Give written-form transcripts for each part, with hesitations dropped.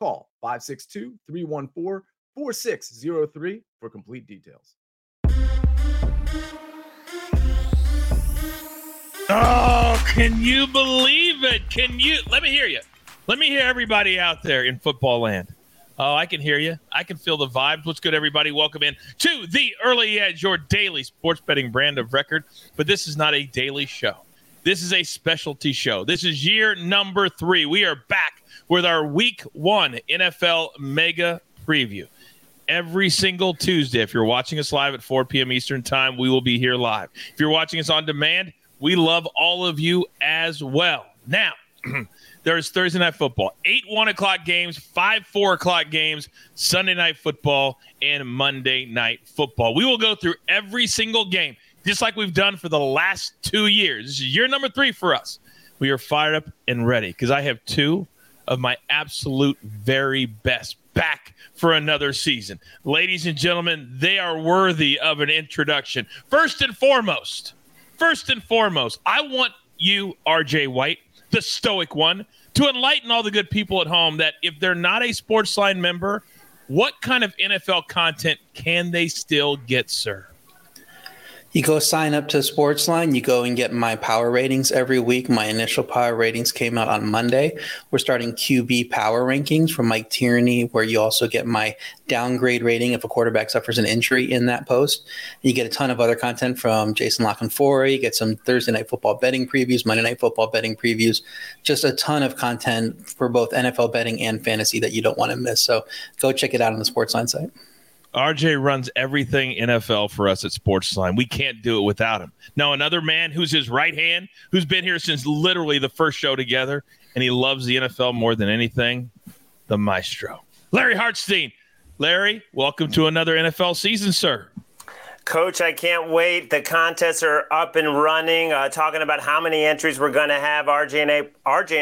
Call 562-314-4603 for complete details. Oh, can you believe it? Can you? Let me hear you. Let me hear everybody out there in football land. Oh, I can hear you. I can feel the vibes. What's good, everybody? Welcome in to The Early Edge, your daily sports betting brand of record. But this is not a daily show. This is a specialty show. This is year number 3. We are back with our Week 1 NFL Mega Preview. Every single Tuesday, if you're watching us live at 4 p.m. Eastern Time, we will be here live. If you're watching us on demand, we love all of you as well. Now, there's Thursday Night Football, 8 1:00 games, 5 4:00 games, Sunday Night Football, and Monday Night Football. We will go through every single game, just like we've done for the last 2 years. This is year number 3 for us. We are fired up and ready because I have 2 of my absolute very best back for another season. Ladies and gentlemen, they are worthy of an introduction. First and foremost, I want you, R.J. White, the stoic one, to enlighten all the good people at home that if they're not a Sportsline member, what kind of NFL content can they still get, sir? You go sign up to Sportsline. You go and get my power ratings every week. My initial power ratings came out on Monday. We're starting QB power rankings from Mike Tierney, where you also get my downgrade rating if a quarterback suffers an injury in that post. And you get a ton of other content from Jason Lockenfora. You get some Thursday Night Football betting previews, Monday Night Football betting previews, just a ton of content for both NFL betting and fantasy that you don't want to miss. So go check it out on the Sportsline site. RJ runs everything NFL for us at Sportsline. We can't do it without him. Now, another man who's his right hand, who's been here since literally the first show together, and he loves the NFL more than anything, the maestro, Larry Hartstein. Larry, welcome to another NFL season, sir. Coach, I can't wait. The contests are up and running, talking about how many entries we're going to have. RJ and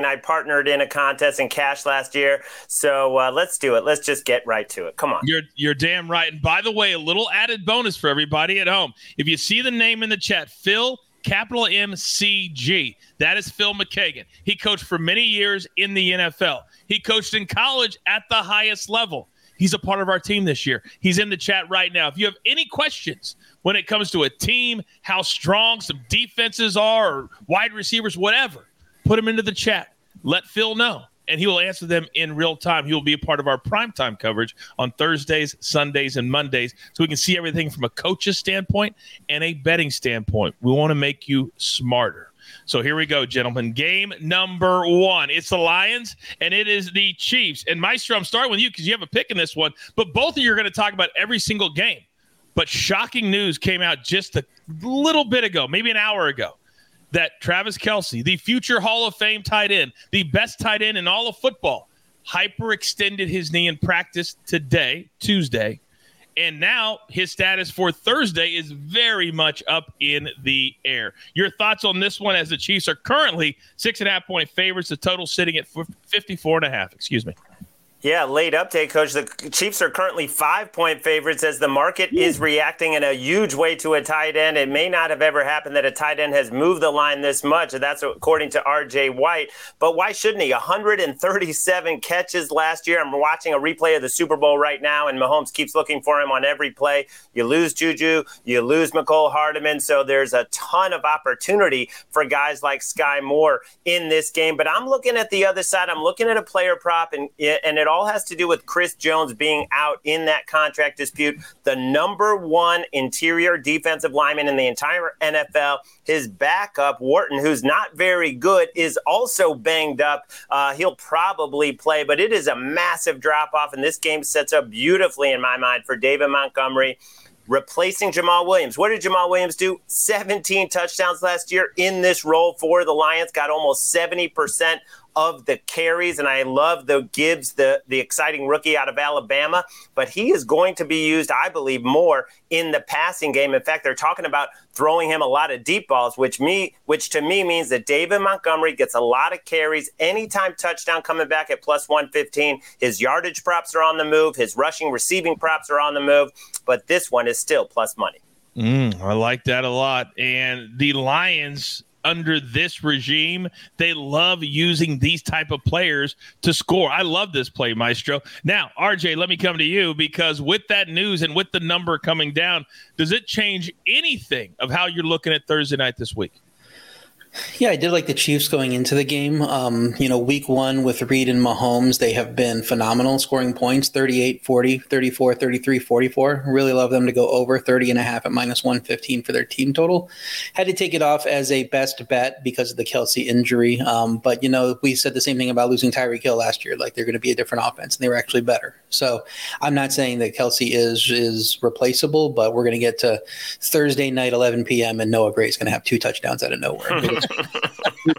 I partnered in a contest in cash last year, so let's do it. Let's just get right to it. Come on. You're damn right. And by the way, a little added bonus for everybody at home. If you see the name in the chat, Phil, capital MCG, that is Phil McKagan. He coached for many years in the NFL. He coached in college at the highest level. He's a part of our team this year. He's in the chat right now. If you have any questions when it comes to a team, how strong some defenses are, or wide receivers, whatever, put them into the chat. Let Phil know, and he will answer them in real time. He will be a part of our primetime coverage on Thursdays, Sundays, and Mondays, so we can see everything from a coach's standpoint and a betting standpoint. We want to make you smarter. So here we go, gentlemen. Game number 1. It's the Lions, and it is the Chiefs. And, Maestro, I'm starting with you because you have a pick in this one. But both of you are going to talk about every single game. But shocking news came out just a little bit ago, maybe an hour ago, that Travis Kelce, the future Hall of Fame tight end, the best tight end in all of football, hyperextended his knee in practice today, Tuesday. And now his status for Thursday is very much up in the air. Your thoughts on this one, as the Chiefs are currently 6.5-point favorites, the total sitting at 54.5. Excuse me. Yeah, late update, Coach. The Chiefs are currently 5-point favorites as the market is reacting in a huge way to a tight end. It may not have ever happened that a tight end has moved the line this much, and that's according to R.J. White. But why shouldn't he? 137 catches last year. I'm watching a replay of the Super Bowl right now, and Mahomes keeps looking for him on every play. You lose Juju, you lose Mecole Hardman, so there's a ton of opportunity for guys like Sky Moore in this game. But I'm looking at the other side. I'm looking at a player prop, and it all all has to do with Chris Jones being out in that contract dispute. The number one interior defensive lineman in the entire NFL. His backup, Wharton, who's not very good, is also banged up. He'll probably play, but it is a massive drop-off, and this game sets up beautifully, in my mind, for David Montgomery replacing Jamal Williams. What did Jamal Williams do? 17 touchdowns last year in this role for the Lions, got almost 70% of the carries, and I love the Gibbs, the exciting rookie out of Alabama, but he is going to be used, I believe, more in the passing game. In fact, they're talking about throwing him a lot of deep balls, which to me means that David Montgomery gets a lot of carries. Anytime touchdown coming back at plus 115, his yardage props are on the move, his rushing receiving props are on the move, but this one is still plus money. I like that a lot. And the Lions, under this regime, they love using these type of players to score. I love this play, Maestro. Now, RJ, let me come to you, because with that news and with the number coming down, does it change anything of how you're looking at Thursday night this week? Yeah, I did like the Chiefs going into the game. Week one with Reed and Mahomes, they have been phenomenal scoring points, 38, 40, 34, 33, 44. Really love them to go over 30.5 at minus 115 for their team total. Had to take it off as a best bet because of the Kelce injury. But, you know, we said the same thing about losing Tyreek Hill last year. Like, they're going to be a different offense, and they were actually better. So I'm not saying that Kelce is replaceable, but we're going to get to Thursday night, 11 p.m., and Noah Gray's going to have 2 touchdowns out of nowhere.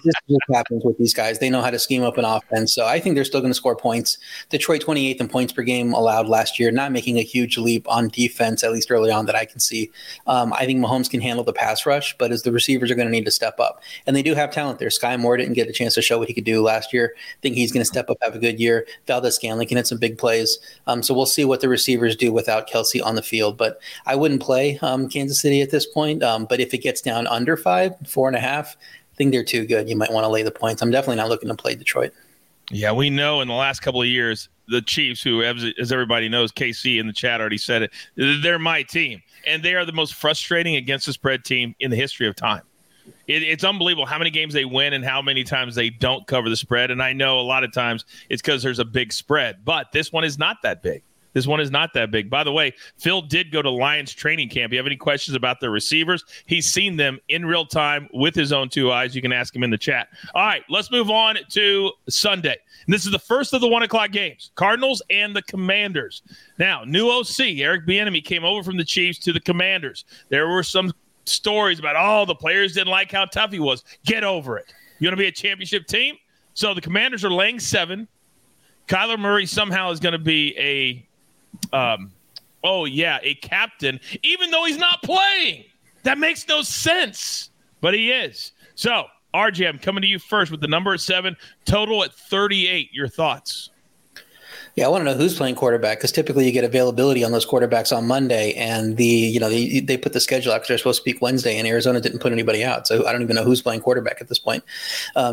This just happens with these guys. They know how to scheme up an offense. So I think they're still going to score points. Detroit 28th in points per game allowed last year, not making a huge leap on defense, at least early on that I can see. I think Mahomes can handle the pass rush, but as the receivers are going to need to step up. And they do have talent there. Sky Moore didn't get a chance to show what he could do last year. I think he's going to step up, have a good year. Valdez Scanlon can hit some big plays. So we'll see what the receivers do without Kelce on the field. But I wouldn't play Kansas City at this point. But if it gets down under 5, 4.5, I think they're too good. You might want to lay the points. I'm definitely not looking to play Detroit. Yeah, we know in the last couple of years, the Chiefs, who, as everybody knows, KC in the chat already said it, they're my team. And they are the most frustrating against the spread team in the history of time. It's unbelievable how many games they win and how many times they don't cover the spread. And I know a lot of times it's because there's a big spread. But this one is not that big. This one is not that big. By the way, Phil did go to Lions training camp. You have any questions about their receivers? He's seen them in real time with his own 2 eyes. You can ask him in the chat. All right, let's move on to Sunday. And this is the first of the 1 o'clock games, Cardinals and the Commanders. Now, new OC, Eric Bieniemy, came over from the Chiefs to the Commanders. There were some stories about, the players didn't like how tough he was. Get over it. You want to be a championship team? So the Commanders are laying 7. Kyler Murray somehow is going to be a captain, even though he's not playing. That makes no sense, but he is. So, RJ, I'm coming to you first with the number at 7, total at 38. Your thoughts? Yeah, I want to know who's playing quarterback, because typically you get availability on those quarterbacks on Monday, and they put the schedule out because they're supposed to speak Wednesday, and Arizona didn't put anybody out, so I don't even know who's playing quarterback at this point.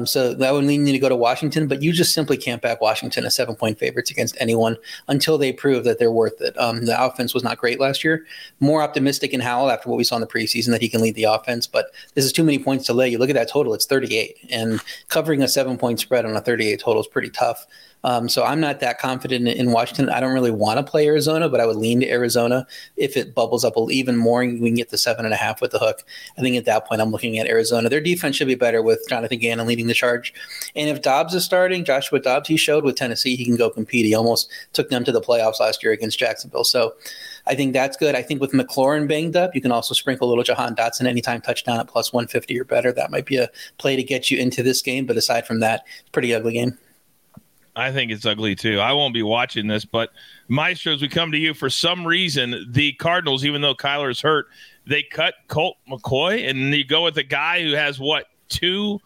So that would mean you need to go to Washington, but you just simply can't back Washington as 7-point favorites against anyone until they prove that they're worth it. The offense was not great last year. More optimistic in Howell after what we saw in the preseason that he can lead the offense, but this is too many points to lay. You look at that total, it's 38, and covering a 7-point spread on a 38 total is pretty tough. So I'm not that confident in Washington. I don't really want to play Arizona, but I would lean to Arizona if it bubbles up even more and we can get to 7.5 with the hook. I think at that point I'm looking at Arizona. Their defense should be better with Jonathan Gannon leading the charge. And if Dobbs is starting, Joshua Dobbs, he showed with Tennessee he can go compete. He almost took them to the playoffs last year against Jacksonville. So I think that's good. I think with McLaurin banged up, you can also sprinkle a little Jahan Dotson anytime touchdown at plus 150 or better. That might be a play to get you into this game. But aside from that, pretty ugly game. I think it's ugly, too. I won't be watching this, but Maestro, as we come to you, for some reason, the Cardinals, even though Kyler's hurt, they cut Colt McCoy, and you go with a guy who has, 2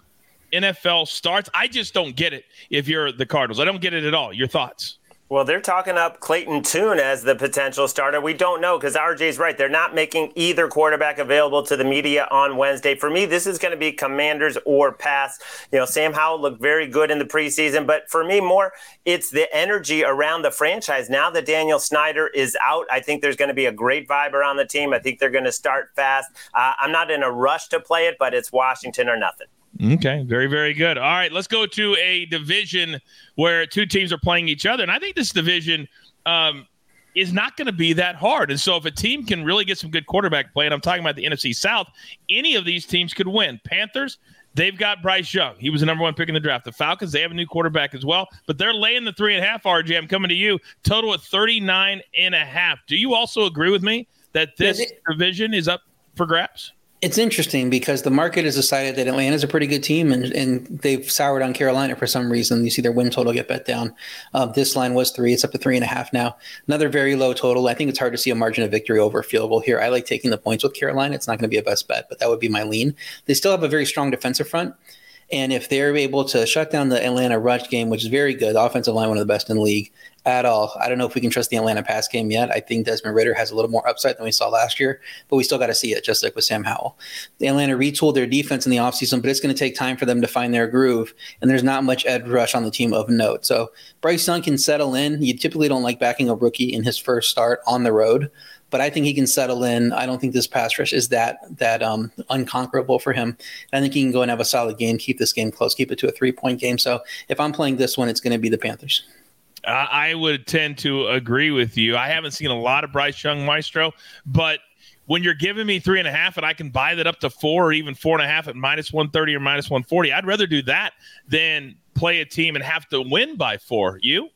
NFL starts? I just don't get it if you're the Cardinals. I don't get it at all. Your thoughts? Well, they're talking up Clayton Tune as the potential starter. We don't know because RJ's right. They're not making either quarterback available to the media on Wednesday. For me, this is going to be Commanders or pass. Sam Howell looked very good in the preseason, but for me more, it's the energy around the franchise. Now that Daniel Snyder is out, I think there's going to be a great vibe around the team. I think they're going to start fast. I'm not in a rush to play it, but it's Washington or nothing. Okay, very, very good. All right, let's go to a division where two teams are playing each other. And I think this division is not going to be that hard. And so if a team can really get some good quarterback play, and I'm talking about the NFC South, any of these teams could win. Panthers, they've got Bryce Young. He was the number one pick in the draft. The Falcons, they have a new quarterback as well. But they're laying the 3.5, RJ. I'm coming to you. Total at 39.5. Do you also agree with me that this division is up for grabs? It's interesting because the market has decided that Atlanta's a pretty good team, and they've soured on Carolina for some reason. You see their win total get bet down. This line was 3. It's up to 3.5 now. Another very low total. I think it's hard to see a margin of victory over a field goal here. I like taking the points with Carolina. It's not going to be a best bet, but that would be my lean. They still have a very strong defensive front. And if they're able to shut down the Atlanta rush game, which is very good, offensive line, one of the best in the league at all. I don't know if we can trust the Atlanta pass game yet. I think Desmond Ridder has a little more upside than we saw last year, but we still got to see it, just like with Sam Howell. The Atlanta retooled their defense in the offseason, but it's going to take time for them to find their groove, and there's not much edge rush on the team of note. So Bryce Young can settle in. You typically don't like backing a rookie in his first start on the road, but I think he can settle in. I don't think this pass rush is that unconquerable for him. And I think he can go and have a solid game, keep this game close, keep it to a 3-point game. So if I'm playing this one, it's going to be the Panthers. I would tend to agree with you. I haven't seen a lot of Bryce Young, Maestro, but when you're giving me 3.5 and I can buy that up to 4 or even 4.5 at -130 or -140, I'd rather do that than play a team and have to win by 4. You?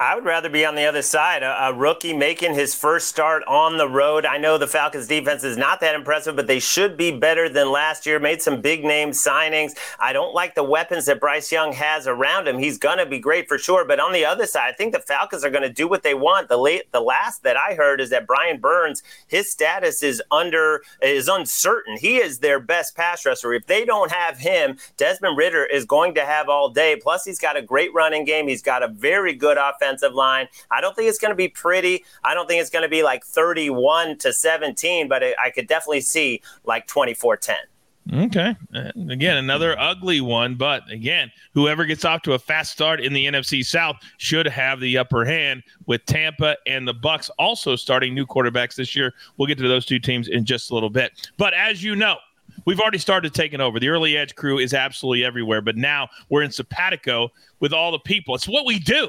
I would rather be on the other side, a rookie making his first start on the road. I know the Falcons defense is not that impressive, but they should be better than last year. Made some big name signings. I don't like the weapons that Bryce Young has around him. He's going to be great for sure. But on the other side, I think the Falcons are going to do what they want. The last that I heard is that Brian Burns, his status is uncertain. He is their best pass rusher. If they don't have him, Desmond Ridder is going to have all day. Plus, he's got a great running game. He's got a very good offensive line. I don't think it's going to be pretty. I don't think it's going to be like 31-17, but I could definitely see like 24-10. Okay. Again, another ugly one, but again, whoever gets off to a fast start in the NFC South should have the upper hand, with Tampa and the Bucs also starting new quarterbacks this year. We'll get to those two teams in just a little bit. But as you know, we've already started taking over. The Early Edge crew is absolutely everywhere, but now we're in Sapatico with all the people. It's what we do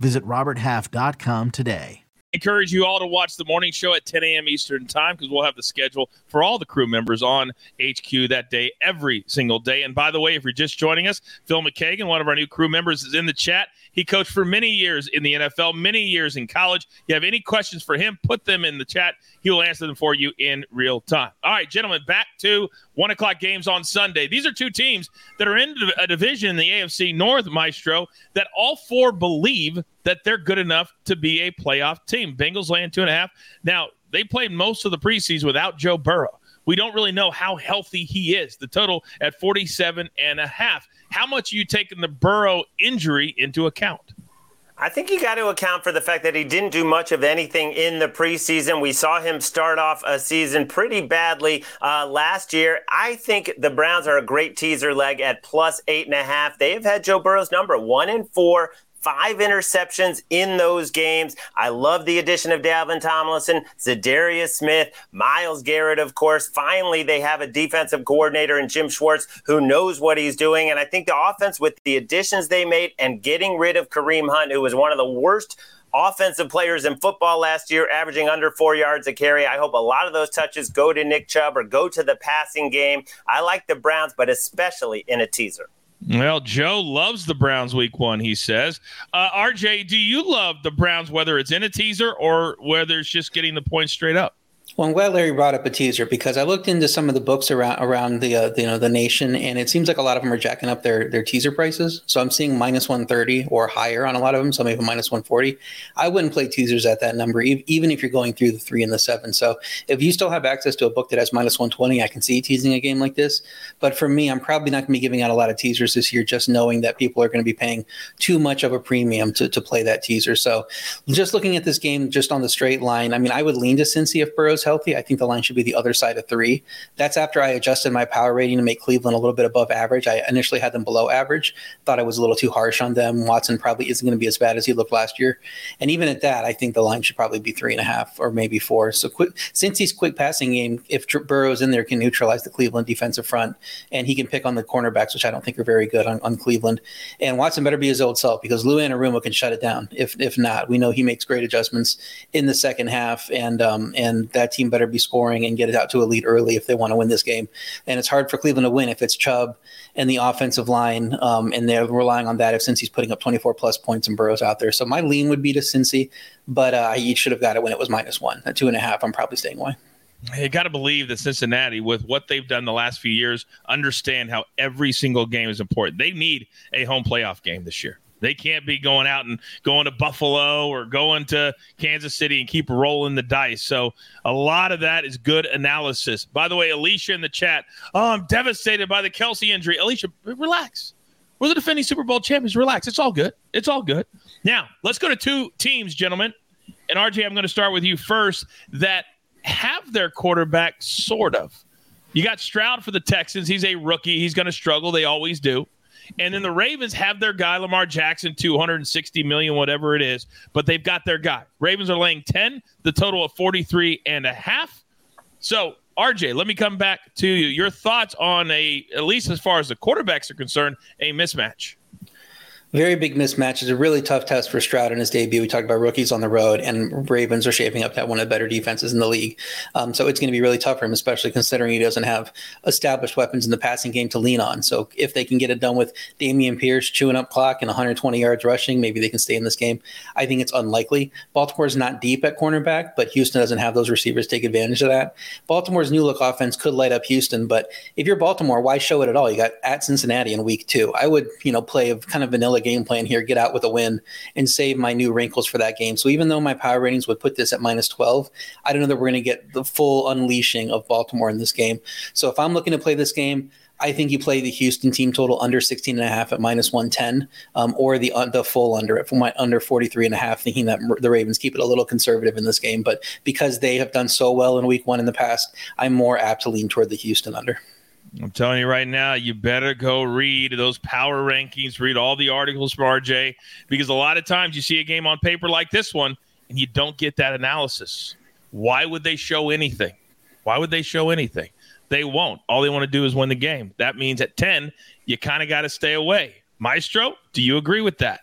Visit roberthalf.com today. Encourage you all to watch the morning show at 10 a.m. Eastern time, because we'll have the schedule for all the crew members on HQ that day, every single day. And by the way, if you're just joining us, Phil McKagan, one of our new crew members, is in the chat. He coached for many years in the NFL, many years in college. If you have any questions for him, put them in the chat. He will answer them for you in real time. All right, gentlemen, back to 1 o'clock games on Sunday. These are two teams that are in a division in the AFC North, Maestro, that all four believe that they're good enough to be a playoff team. Bengals laying 2.5. Now, they played most of the preseason without Joe Burrow. We don't really know how healthy he is. The total at 47.5. How much are you taking the Burrow injury into account? I think you got to account for the fact that he didn't do much of anything in the preseason. We saw him start off a season pretty badly last year. I think the Browns are a great teaser leg at +8.5. They have had Joe Burrow's number 1-4. 5 interceptions in those games. I love the addition of Dalvin Tomlinson, Zadarius Smith, Myles Garrett, of course. Finally, they have a defensive coordinator in Jim Schwartz who knows what he's doing. And I think the offense, with the additions they made and getting rid of Kareem Hunt, who was one of the worst offensive players in football last year, averaging under 4 yards a carry. I hope a lot of those touches go to Nick Chubb or go to the passing game. I like the Browns, but especially in a teaser. Well, Joe loves the Browns week 1, he says. RJ, do you love the Browns, whether it's in a teaser or whether it's just getting the points straight up? Well, I'm glad Larry brought up a teaser because I looked into some of the books around the nation, and it seems like a lot of them are jacking up their teaser prices. So I'm seeing minus 130 or higher on a lot of them, some even minus 140. I wouldn't play teasers at that number, even if you're going through the 3 and the 7. So if you still have access to a book that has minus 120, I can see teasing a game like this. But for me, I'm probably not going to be giving out a lot of teasers this year, just knowing that people are going to be paying too much of a premium to play that teaser. So just looking at this game, just on the straight line, I mean, I would lean to Cincy if Burrow's healthy. I think the line should be the other side of 3. That's after I adjusted my power rating to make Cleveland a little bit above average. I initially had them below average, thought I was a little too harsh on them. Watson probably isn't going to be as bad as he looked last year. And even at that, I think the line should probably be 3.5 or maybe 4. So Cincy's quick passing game, if Burrow's in there, can neutralize the Cleveland defensive front, and he can pick on the cornerbacks, which I don't think are very good on Cleveland. And Watson better be his old self because Lou Anarumo can shut it down. If not, we know he makes great adjustments in the second half, and that team better be scoring and get it out to a lead early if they want to win this game. And it's hard for Cleveland to win if it's Chubb and the offensive line, and they're relying on that if Cincy's putting up 24-plus points and Burrow's out there. So my lean would be to Cincy, but I should have got it when it was -1. At 2.5, I'm probably staying away. You got to believe that Cincinnati, with what they've done the last few years, understand how every single game is important. They need a home playoff game this year. They can't be going out and going to Buffalo or going to Kansas City and keep rolling the dice. So a lot of that is good analysis. By the way, Alicia in the chat, oh, I'm devastated by the Kelce injury. Alicia, relax. We're the defending Super Bowl champions. Relax. It's all good. It's all good. Now, let's go to two teams, gentlemen. And, RJ, I'm going to start with you first, that have their quarterback sort of. You got Stroud for the Texans. He's a rookie. He's going to struggle. They always do. And then the Ravens have their guy, Lamar Jackson, $260 million, whatever it is. But they've got their guy. Ravens are laying 10, the total of 43.5. So, RJ, let me come back to you. Your thoughts on, at least as far as the quarterbacks are concerned, a mismatch. Very big mismatch. It's a really tough test for Stroud in his debut. We talked about rookies on the road, and Ravens are shaping up to have one of the better defenses in the league. So it's going to be really tough for him, especially considering he doesn't have established weapons in the passing game to lean on. So if they can get it done with Dameon Pierce chewing up clock and 120 yards rushing, maybe they can stay in this game. I think it's unlikely. Baltimore's not deep at cornerback, but Houston doesn't have those receivers to take advantage of that. Baltimore's new look offense could light up Houston, but if you're Baltimore, why show it at all? You got at Cincinnati in week 2. I would, play kind of vanilla game plan here, get out with a win, and save my new wrinkles for that game. So even though my power ratings would put this at minus 12, I don't know that we're going to get the full unleashing of Baltimore in this game. So if I'm looking to play this game, I think you play the Houston team total under 16.5 at minus 110, or the full under at under 43.5, thinking that the Ravens keep it a little conservative in this game. But because they have done so well in week 1 in the past, I'm more apt to lean toward the Houston under. I'm telling you right now, you better go read those power rankings, read all the articles from RJ, because a lot of times you see a game on paper like this one and you don't get that analysis. Why would they show anything? Why would they show anything? They won't. All they want to do is win the game. That means at 10, you kind of got to stay away. Maestro, do you agree with that?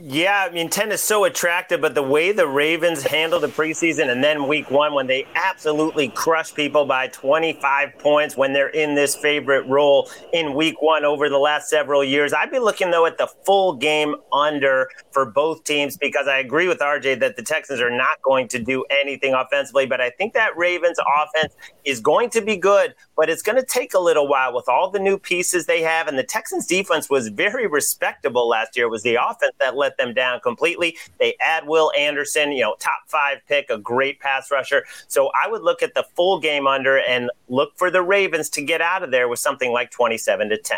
Yeah, 10 is so attractive, but the way the Ravens handle the preseason and then week 1 when they absolutely crush people by 25 points when they're in this favorite role in week 1 over the last several years, I'd be looking, though, at the full game under for both teams because I agree with RJ that the Texans are not going to do anything offensively, but I think that Ravens offense is going to be good, but it's going to take a little while with all the new pieces they have, and the Texans defense was very respectable last year. It was the offense that let them down completely. They add Will Anderson, top 5 pick, a great pass rusher. So I would look at the full game under and look for the Ravens to get out of there with something like 27-10.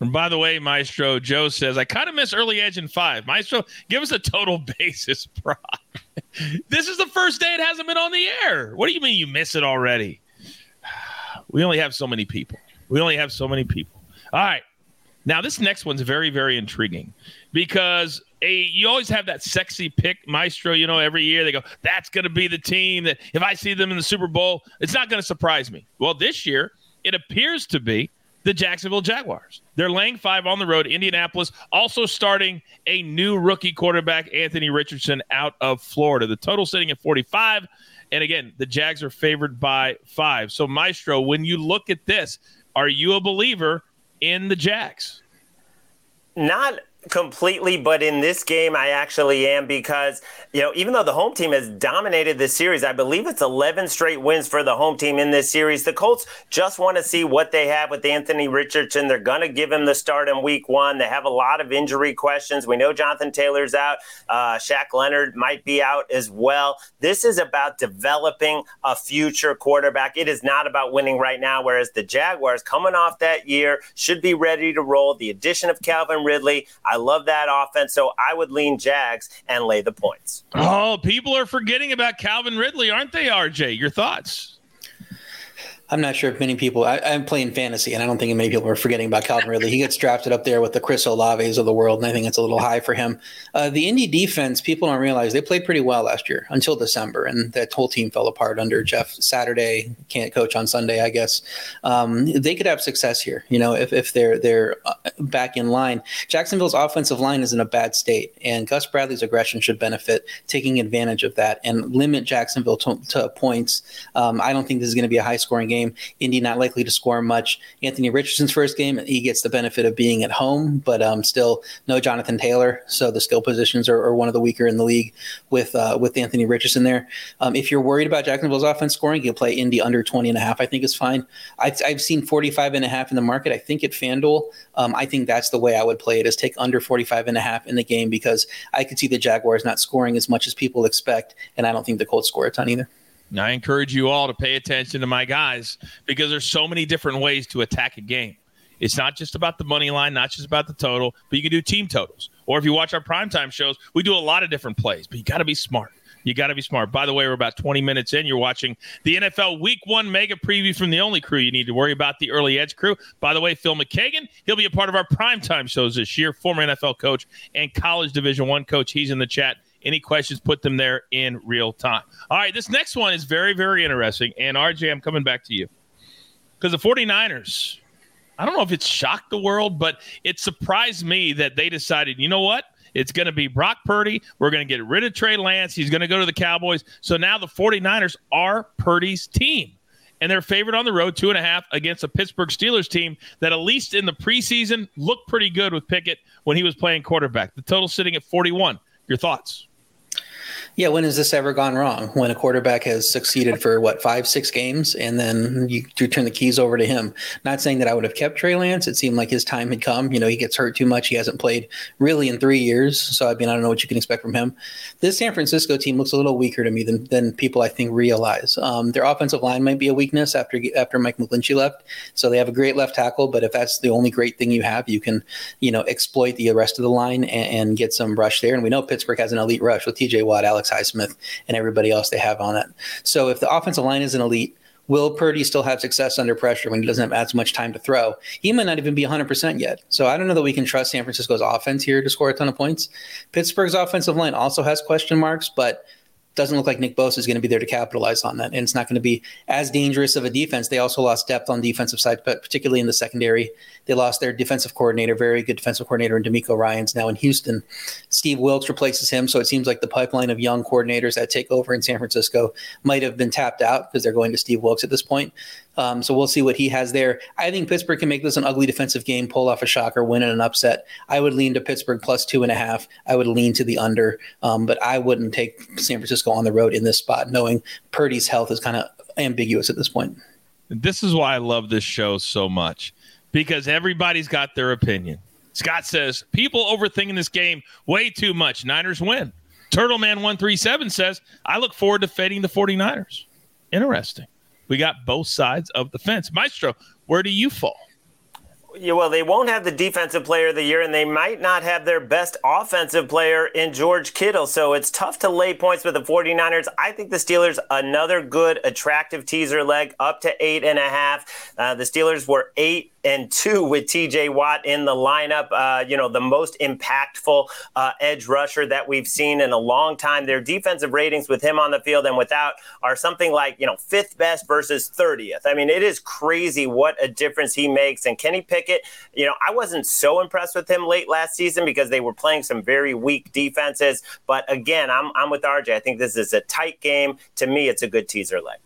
And by the way, Maestro, Joe says, I kind of miss early edge in 5. Maestro, give us a total basis prop. This is the first day it hasn't been on the air. What do you mean you miss it already? We only have so many people. All right. Now, this next one's very, very intriguing because you always have that sexy pick, Maestro. Every year they go, that's going to be the team that if I see them in the Super Bowl, it's not going to surprise me. Well, this year it appears to be the Jacksonville Jaguars. They're laying 5 on the road. Indianapolis also starting a new rookie quarterback, Anthony Richardson, out of Florida. The total sitting at 45. And again, the Jags are favored by 5. So, Maestro, when you look at this, are you a believer in the Jags? Not completely, but in this game, I actually am because, you know, even though the home team has dominated this series, I believe it's 11 straight wins for the home team in this series. The Colts just want to see what they have with Anthony Richardson. They're going to give him the start in week one. They have a lot of injury questions. We know Jonathan Taylor's out. Shaq Leonard might be out as well. This is about developing a future quarterback. It is not about winning right now, whereas the Jaguars coming off that year should be ready to roll. The addition of Calvin Ridley, I love that offense, so I would lean Jags and lay the points. Oh, people are forgetting about Calvin Ridley, aren't they, RJ? Your thoughts? I'm not sure if many people – I'm playing fantasy, and I don't think many people are forgetting about Calvin Ridley. He gets drafted up there with the Chris Olaves of the world, and I think it's a little high for him. The Indy defense, people don't realize, they played pretty well last year until December, and that whole team fell apart under Jeff Saturday. Can't coach on Sunday, I guess. They could have success here, you know, if they're back in line. Jacksonville's offensive line is in a bad state, and Gus Bradley's aggression should benefit taking advantage of that and limit Jacksonville to points. I don't think this is going to be a high-scoring game. Indy not likely to score much. Anthony Richardson's first game, he gets the benefit of being at home, but still no Jonathan Taylor, so the skill positions are one of the weaker in the league with Anthony Richardson there. If you're worried about Jacksonville's offense scoring, you can play Indy under 20.5. I think is fine. I've seen 45.5 in the market. I think at FanDuel, I think that's the way I would play it is take under 45.5 in the game because I could see the Jaguars not scoring as much as people expect, and I don't think the Colts score a ton either. I encourage you all to pay attention to my guys because there's so many different ways to attack a game. It's not just about the money line, not just about the total, but you can do team totals. Or if you watch our primetime shows, we do a lot of different plays, but you got to be smart. You got to be smart. By the way, we're about 20 minutes in. You're watching the NFL Week 1 Mega Preview from the only crew you need to worry about, the Early Edge crew. By the way, Phil McKagan, he'll be a part of our primetime shows this year, former NFL coach and college Division I coach. He's in the chat. Any questions, put them there in real time. All right, this next one is very, very interesting. And, RJ, I'm coming back to you. Because the 49ers, I don't know if it shocked the world, but it surprised me that they decided, you know what? It's going to be Brock Purdy. We're going to get rid of Trey Lance. He's going to go to the Cowboys. So now the 49ers are Purdy's team. And they're favored on the road, 2.5 against a Pittsburgh Steelers team that at least in the preseason looked pretty good with Pickett when he was playing quarterback. The total sitting at 41. Your thoughts? Yeah, when has this ever gone wrong? When a quarterback has succeeded for, 5-6 games, and then you turn the keys over to him. Not saying that I would have kept Trey Lance. It seemed like his time had come. You know, he gets hurt too much. He hasn't played really in 3 years. So, I don't know what you can expect from him. This San Francisco team looks a little weaker to me than people, I think, realize. Their offensive line might be a weakness after Mike McGlinchey left. So, they have a great left tackle, but if that's the only great thing you have, you can, exploit the rest of the line and get some rush there. And we know Pittsburgh has an elite rush with TJ Watt, Alex Highsmith, and everybody else they have on it. So if the offensive line isn't elite, will Purdy still have success under pressure when he doesn't have as much time to throw? He might not even be 100% yet. So I don't know that we can trust San Francisco's offense here to score a ton of points. Pittsburgh's offensive line also has question marks, but doesn't look like Nick Bosa is going to be there to capitalize on that. And it's not going to be as dangerous of a defense. They also lost depth on the defensive side, but particularly in the secondary. They lost their defensive coordinator, very good defensive coordinator, and D'Amico Ryan's now in Houston. Steve Wilks replaces him, so it seems like the pipeline of young coordinators that take over in San Francisco might have been tapped out because they're going to Steve Wilks at this point. So we'll see what he has there. I think Pittsburgh can make this an ugly defensive game, pull off a shocker, win in an upset. I would lean to Pittsburgh plus 2.5. I would lean to the under, but I wouldn't take San Francisco on the road in this spot, knowing Purdy's health is kind of ambiguous at this point. This is why I love this show so much, because everybody's got their opinion. Scott says, people overthinking this game way too much. Niners win. Turtleman137 says, I look forward to fading the 49ers. Interesting. We got both sides of the fence. Maestro, where do you fall? Yeah, well, they won't have the defensive player of the year, and they might not have their best offensive player in George Kittle. So it's tough to lay points with the 49ers. I think the Steelers, another good, attractive teaser leg up to 8.5. The Steelers were 8. and two with T.J. Watt in the lineup. The most impactful edge rusher that we've seen in a long time. Their defensive ratings with him on the field and without are something like, fifth best versus 30th. I mean, it is crazy what a difference he makes. And Kenny Pickett, I wasn't so impressed with him late last season because they were playing some very weak defenses. But again, I'm with RJ. I think this is a tight game. To me, it's a good teaser leg.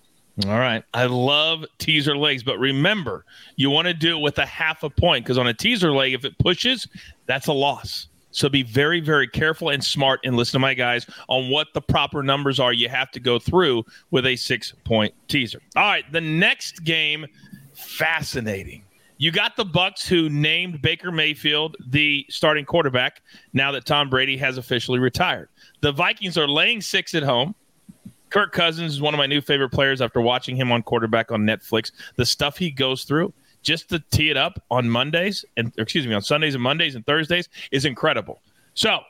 All right. I love teaser legs, but remember, you want to do it with a half a point because on a teaser leg, if it pushes, that's a loss. So be very, very careful and smart and listen to my guys on what the proper numbers are. You have to go through with a 6-point teaser. All right. The next game, fascinating. You got the Bucs who named Baker Mayfield the starting quarterback now that Tom Brady has officially retired. The Vikings are laying 6 at home. Kirk Cousins is one of my new favorite players after watching him on Quarterback on Netflix. The stuff he goes through just to tee it up on Sundays and Mondays and Thursdays is incredible. So,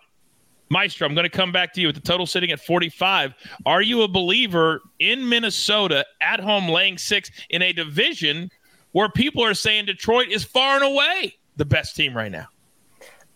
Maestro, I'm going to come back to you with the total sitting at 45. Are you a believer in Minnesota at home laying 6 in a division where people are saying Detroit is far and away the best team right now?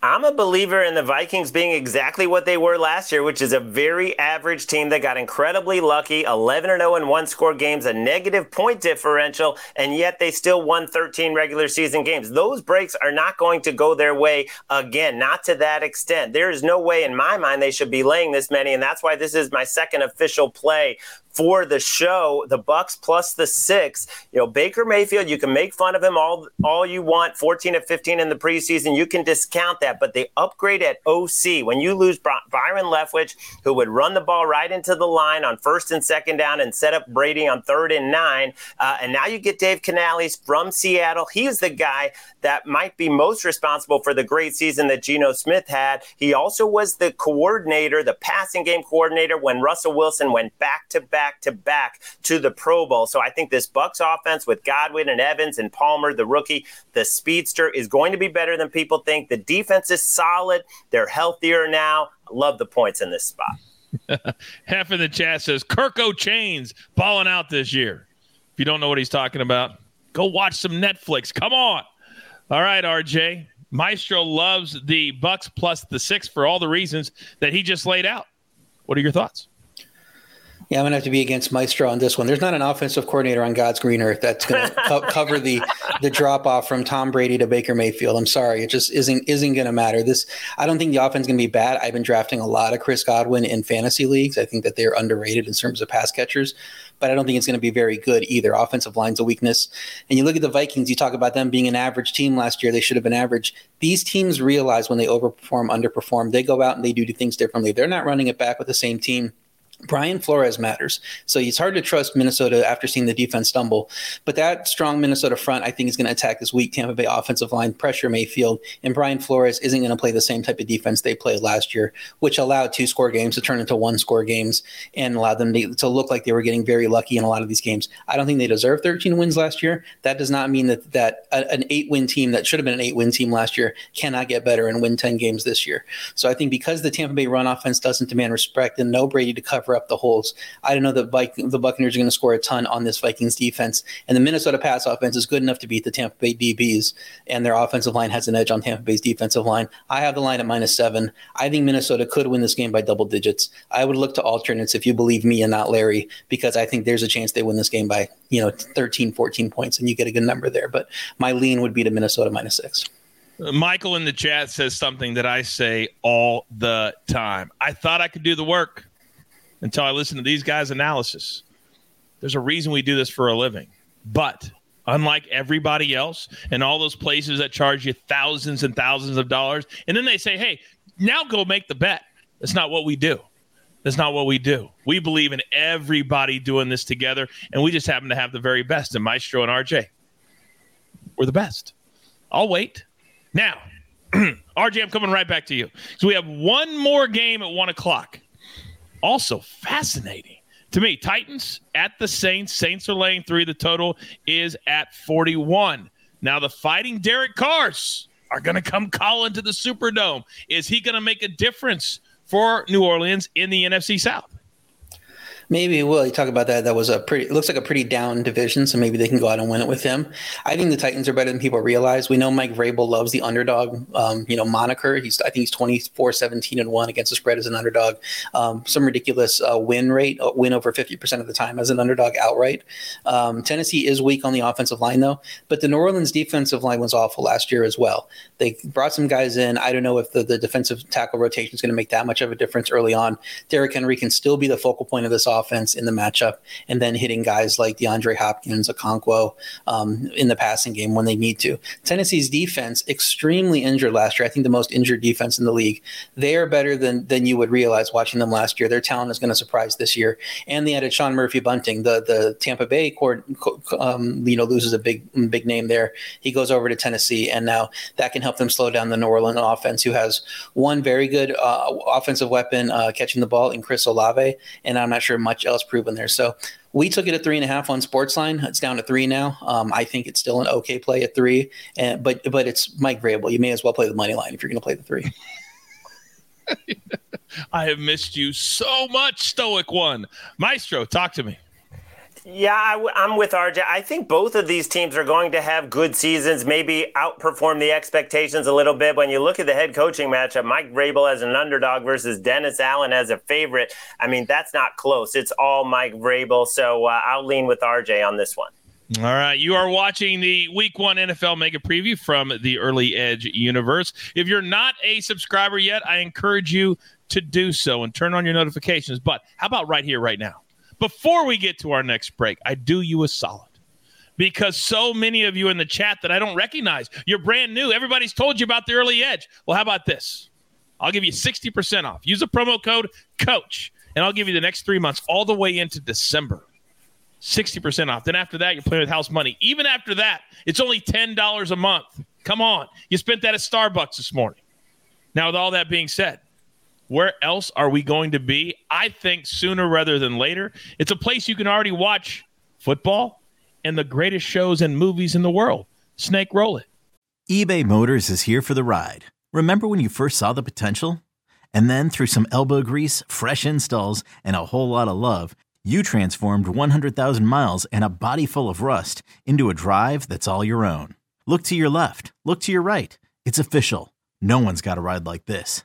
I'm a believer in the Vikings being exactly what they were last year, which is a very average team that got incredibly lucky, 11-0 in one-score games, a negative point differential, and yet they still won 13 regular season games. Those breaks are not going to go their way again, not to that extent. There is no way in my mind they should be laying this many, and that's why this is my second official play for the show, the Bucs plus the 6. Baker Mayfield, you can make fun of him all you want, 14 of 15 in the preseason. You can discount that, but they upgrade at OC. When you lose Byron Leftwich, who would run the ball right into the line on first and second down and set up Brady on 3rd and 9, and now you get Dave Canales from Seattle. He's the guy that might be most responsible for the great season that Geno Smith had. He also was the coordinator, the passing game coordinator, when Russell Wilson went back-to-back to the Pro Bowl. So I think this Bucs offense with Godwin and Evans and Palmer, the rookie, the speedster, is going to be better than people think. The defense is solid. They're healthier now. I love the points in this spot. Half in the chat says, Kirk O'Chain's balling out this year. If you don't know what he's talking about, go watch some Netflix. Come on. All right, RJ. Maestro loves the Bucs plus the 6 for all the reasons that he just laid out. What are your thoughts? Yeah, I'm going to have to be against Maestro on this one. There's not an offensive coordinator on God's green earth that's going to cover the drop-off from Tom Brady to Baker Mayfield. I'm sorry. It just isn't going to matter. I don't think the offense is going to be bad. I've been drafting a lot of Chris Godwin in fantasy leagues. I think that they're underrated in terms of pass catchers, but I don't think it's going to be very good either. Offensive line's a weakness. And you look at the Vikings, you talk about them being an average team last year. They should have been average. These teams realize when they overperform, underperform, they go out and they do things differently. They're not running it back with the same team. Brian Flores matters. So it's hard to trust Minnesota after seeing the defense stumble. But that strong Minnesota front, I think, is going to attack this weak Tampa Bay offensive line, pressure Mayfield, and Brian Flores isn't going to play the same type of defense they played last year, which allowed 2-score games to turn into 1-score games and allowed them to look like they were getting very lucky in a lot of these games. I don't think they deserve 13 wins last year. That does not mean that an 8-win team that should have been an 8-win team last year cannot get better and win 10 games this year. So I think because the Tampa Bay run offense doesn't demand respect and no Brady to cover up the holes, I don't know that the Buccaneers are going to score a ton on this Vikings defense. And the Minnesota pass offense is good enough to beat the Tampa Bay DBs, and their offensive line has an edge on Tampa Bay's defensive line. I have the line at -7. I think Minnesota could win this game by double digits. I would look to alternates if you believe me and not Larry, because I think there's a chance they win this game by 13, 14 points, and you get a good number there. But my lean would be to Minnesota -6. Michael in the chat says something that I say all the time. I thought I could do the work until I listen to these guys' analysis. There's a reason we do this for a living. But unlike everybody else and all those places that charge you thousands and thousands of dollars, and then they say, hey, now go make the bet. That's not what we do. We believe in everybody doing this together, and we just happen to have the very best. And Maestro and RJ, we're the best. I'll wait. Now, RJ, I'm coming right back to you. So we have one more game at 1 o'clock. Also fascinating to me, Titans at the Saints. Saints are laying 3. The total is at 41. Now the fighting Derek Carrs are going to come calling to the Superdome. Is he going to make a difference for New Orleans in the NFC South? Maybe Will, you talk about that. That was it looks like a pretty down division, so maybe they can go out and win it with him. I think the Titans are better than people realize. We know Mike Vrabel loves the underdog, moniker. I think he's 24-17-1 against the spread as an underdog. Some ridiculous win rate, win over 50% of the time as an underdog outright. Tennessee is weak on the offensive line though, but the New Orleans defensive line was awful last year as well. They brought some guys in. I don't know if the defensive tackle rotation is going to make that much of a difference early on. Derrick Henry can still be the focal point of this offense in the matchup, and then hitting guys like DeAndre Hopkins, Okonkwo in the passing game when they need to. Tennessee's defense, extremely injured last year. I think the most injured defense in the league. They are better than you would realize watching them last year. Their talent is going to surprise this year. And they added Sean Murphy Bunting, the Tampa Bay court, loses a big name there. He goes over to Tennessee, and now that can help them slow down the New Orleans offense, who has one very good offensive weapon catching the ball in Chris Olave, and I'm not sure much else proven there. So we took it at 3.5 on Sportsline. It's down to 3 now. I think it's still an okay play at 3, but it's Mike Vrabel. You may as well play the money line if you're going to play the 3. I have missed you so much, Stoic One. Maestro, talk to me. Yeah, I'm with RJ. I think both of these teams are going to have good seasons, maybe outperform the expectations a little bit. When you look at the head coaching matchup, Mike Vrabel as an underdog versus Dennis Allen as a favorite, I mean, that's not close. It's all Mike Vrabel, so I'll lean with RJ on this one. All right, you are watching the Week 1 NFL Mega Preview from the Early Edge universe. If you're not a subscriber yet, I encourage you to do so and turn on your notifications. But how about right here, right now? Before we get to our next break, I do you a solid because so many of you in the chat that I don't recognize, you're brand new. Everybody's told you about the Early Edge. Well, how about this? I'll give you 60% off. Use the promo code COACH, and I'll give you the next 3 months all the way into December. 60% off. Then after that, you're playing with house money. Even after that, it's only $10 a month. Come on. You spent that at Starbucks this morning. Now, with all that being said, where else are we going to be? I think sooner rather than later. It's a place you can already watch football and the greatest shows and movies in the world. Snake roll it. eBay Motors is here for the ride. Remember when you first saw the potential? And then through some elbow grease, fresh installs, and a whole lot of love, you transformed 100,000 miles and a body full of rust into a drive that's all your own. Look to your left. Look to your right. It's official. No one's got a ride like this.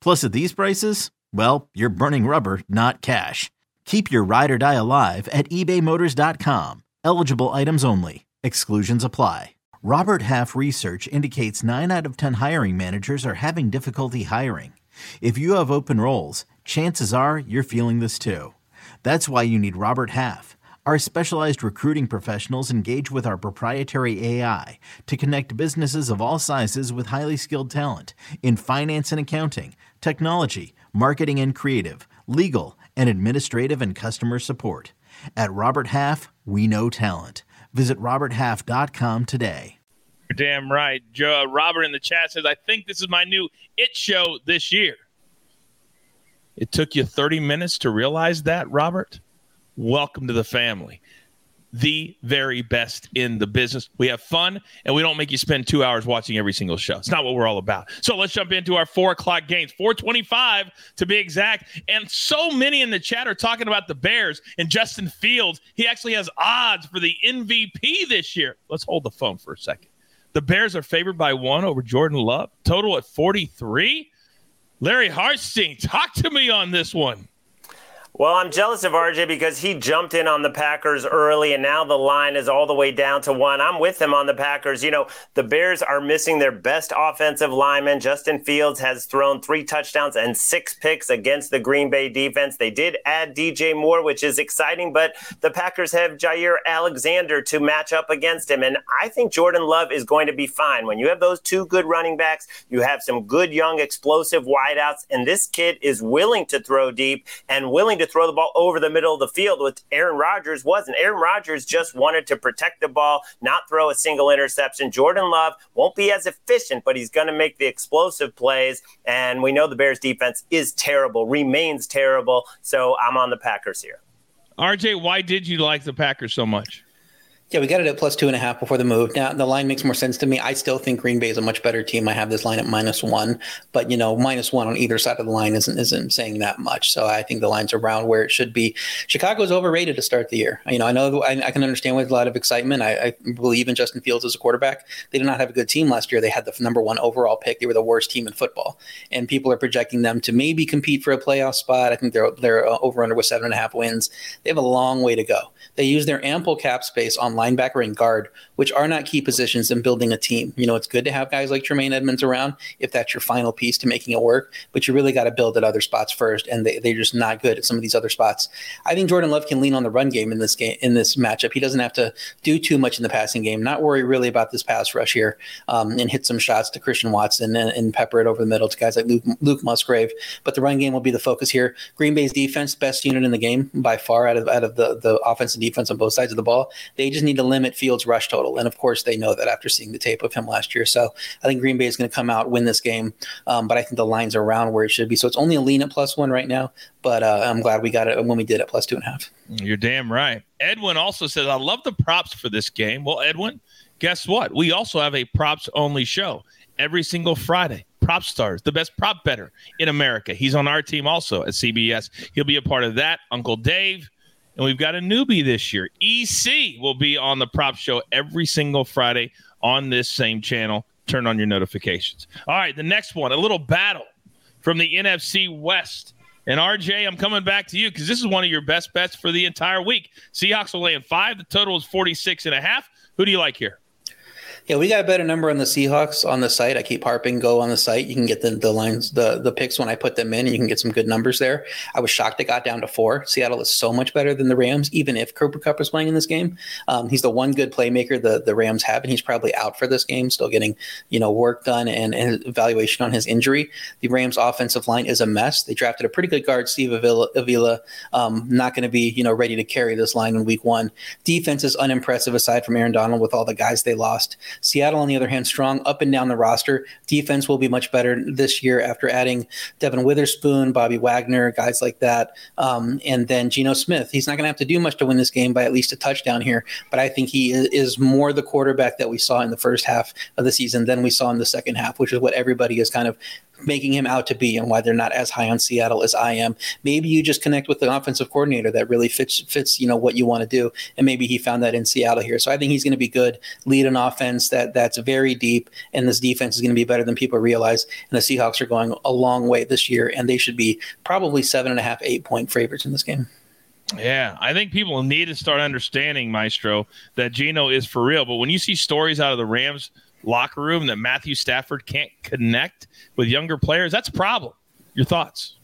Plus, at these prices, well, you're burning rubber, not cash. Keep your ride or die alive at ebaymotors.com. Eligible items only. Exclusions apply. Robert Half research indicates 9 out of 10 hiring managers are having difficulty hiring. If you have open roles, chances are you're feeling this too. That's why you need Robert Half. Our specialized recruiting professionals engage with our proprietary AI to connect businesses of all sizes with highly skilled talent in finance and accounting, technology, marketing and creative, legal, and administrative and customer support. At Robert Half, we know talent. Visit roberthalf.com today. You're damn right. Joe, Robert in the chat says, I think this is my new It show this year. It took you 30 minutes to realize that, Robert? Welcome to the family. The very best in the business. We have fun, and we don't make you spend 2 hours watching every single show. It's not what we're all about. So let's jump into our 4 o'clock games, 4:25 to be exact. And so many in the chat are talking about the Bears and Justin Fields. He actually has odds for the MVP this year. Let's hold the phone for a second. The Bears are favored by 1 over Jordan Love. Total at 43. Larry Hartstein, talk to me on this one. Well, I'm jealous of RJ because he jumped in on the Packers early, and now the line is all the way down to 1. I'm with him on the Packers. You know, the Bears are missing their best offensive lineman. Justin Fields has thrown 3 touchdowns and 6 picks against the Green Bay defense. They did add DJ Moore, which is exciting, but the Packers have Jair Alexander to match up against him, and I think Jordan Love is going to be fine. When you have those 2 good running backs, you have some good, young, explosive wideouts, and this kid is willing to throw deep and willing to throw the ball over the middle of the field, which Aaron Rodgers wasn't. Aaron Rodgers just wanted to protect the ball, not throw a single interception. Jordan Love won't be as efficient, but he's going to make the explosive plays. And we know the Bears defense is terrible, remains terrible. So I'm on the Packers here. RJ, why did you like the Packers so much? Yeah, we got it at +2.5 before the move. Now, the line makes more sense to me. I still think Green Bay is a much better team. I have this line at -1, but, you know, -1 on either side of the line isn't saying that much. So I think the line's around where it should be. Chicago is overrated to start the year. You know, I know I can understand with a lot of excitement. I believe in Justin Fields as a quarterback. They did not have a good team last year. They had the number 1 overall pick. They were the worst team in football, and people are projecting them to maybe compete for a playoff spot. I think they're over under with 7.5 wins. They have a long way to go. They use their ample cap space on linebacker and guard, which are not key positions in building a team. You know, it's good to have guys like Tremaine Edmonds around if that's your final piece to making it work, but you really got to build at other spots first, and they're just not good at some of these other spots. I think Jordan Love can lean on the run game in this matchup. He doesn't have to do too much in the passing game, not worry really about this pass rush here, and hit some shots to Christian Watson and pepper it over the middle to guys like Luke Musgrave. But the run game will be the focus here. Green Bay's defense, best unit in the game by far out of the offense and defense on both sides of the ball. They just need to limit Fields' rush total. And, of course, they know that after seeing the tape of him last year. So I think Green Bay is going to come out, win this game. But I think the line's around where it should be. So it's only a lean at +1 right now. But I'm glad we got it when we did at +2.5. You're damn right. Edwin also says, I love the props for this game. Well, Edwin, guess what? We also have a props-only show every single Friday. Prop Stars, the best prop bettor in America. He's on our team also at CBS. He'll be a part of that. Uncle Dave. And we've got a newbie this year. EC will be on the Prop Show every single Friday on this same channel. Turn on your notifications. All right, the next one, a little battle from the NFC West. And, RJ, I'm coming back to you because this is one of your best bets for the entire week. Seahawks will lay in 5. The total is 46.5. Who do you like here? Yeah, we got a better number on the Seahawks on the site. I keep harping, go on the site. You can get the lines, the picks when I put them in, and you can get some good numbers there. I was shocked it got down to 4. Seattle is so much better than the Rams, even if Cooper Kupp is playing in this game. He's the one good playmaker the Rams have, and he's probably out for this game, still getting, you know, work done and evaluation on his injury. The Rams' offensive line is a mess. They drafted a pretty good guard, Steve Avila. Not going to be, you know, ready to carry this line in week 1. Defense is unimpressive aside from Aaron Donald with all the guys they lost. Seattle, on the other hand, strong up and down the roster. Defense will be much better this year after adding Devin Witherspoon, Bobby Wagner, guys like that. And then Geno Smith. He's not going to have to do much to win this game by at least a touchdown here. But I think he is more the quarterback that we saw in the first half of the season than we saw in the second half, which is what everybody is kind of making him out to be and why they're not as high on Seattle as I am. Maybe you just connect with an offensive coordinator that really fits, you know, what you want to do. And maybe he found that in Seattle here. So I think he's going to be good, lead an offense that's very deep. And this defense is going to be better than people realize. And the Seahawks are going a long way this year, and they should be probably 7.5, 8-point favorites in this game. Yeah, I think people need to start understanding, Maestro, that Geno is for real. But when you see stories out of the Rams locker room that Matthew Stafford can't connect with younger players, that's a problem. Your thoughts?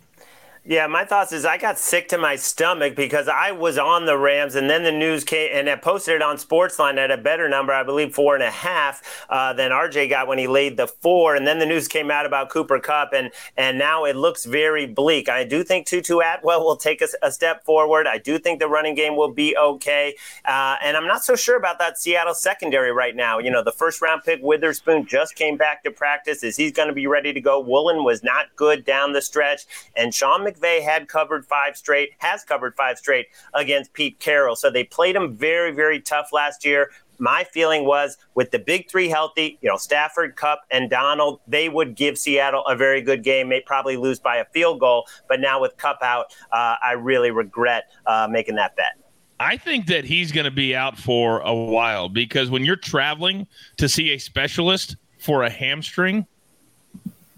Yeah, my thoughts is I got sick to my stomach because I was on the Rams, and then the news came, and I posted it on Sportsline at a better number, I believe 4.5 than RJ got when he laid the 4, and then the news came out about Cooper Kupp, and now it looks very bleak. I do think Tutu Atwell will take a step forward. I do think the running game will be okay, and I'm not so sure about that Seattle secondary right now. You know, the first-round pick, Witherspoon, just came back to practice. Is he going to be ready to go? Woolen was not good down the stretch, and Sean McVay has covered five straight against Pete Carroll. So they played him very, very tough last year. My feeling was with the big three healthy, you know, Stafford, Kupp, and Donald, they would give Seattle a very good game. They probably lose by a field goal. But now with Kupp out, I really regret making that bet. I think that he's going to be out for a while because when you're traveling to see a specialist for a hamstring,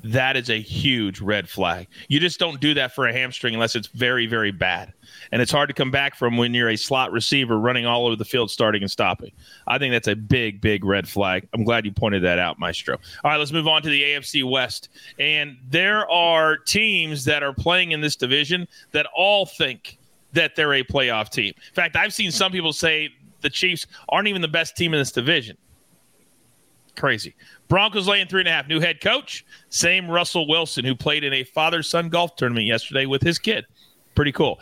that is a huge red flag. You just don't do that for a hamstring unless it's very, very bad. And it's hard to come back from when you're a slot receiver running all over the field, starting and stopping. I think that's a big, big red flag. I'm glad you pointed that out, Maestro. All right, let's move on to the AFC West. And there are teams that are playing in this division that all think that they're a playoff team. In fact, I've seen some people say the Chiefs aren't even the best team in this division. Crazy. Broncos laying 3.5. New head coach, same Russell Wilson, who played in a father-son golf tournament yesterday with his kid. Pretty cool.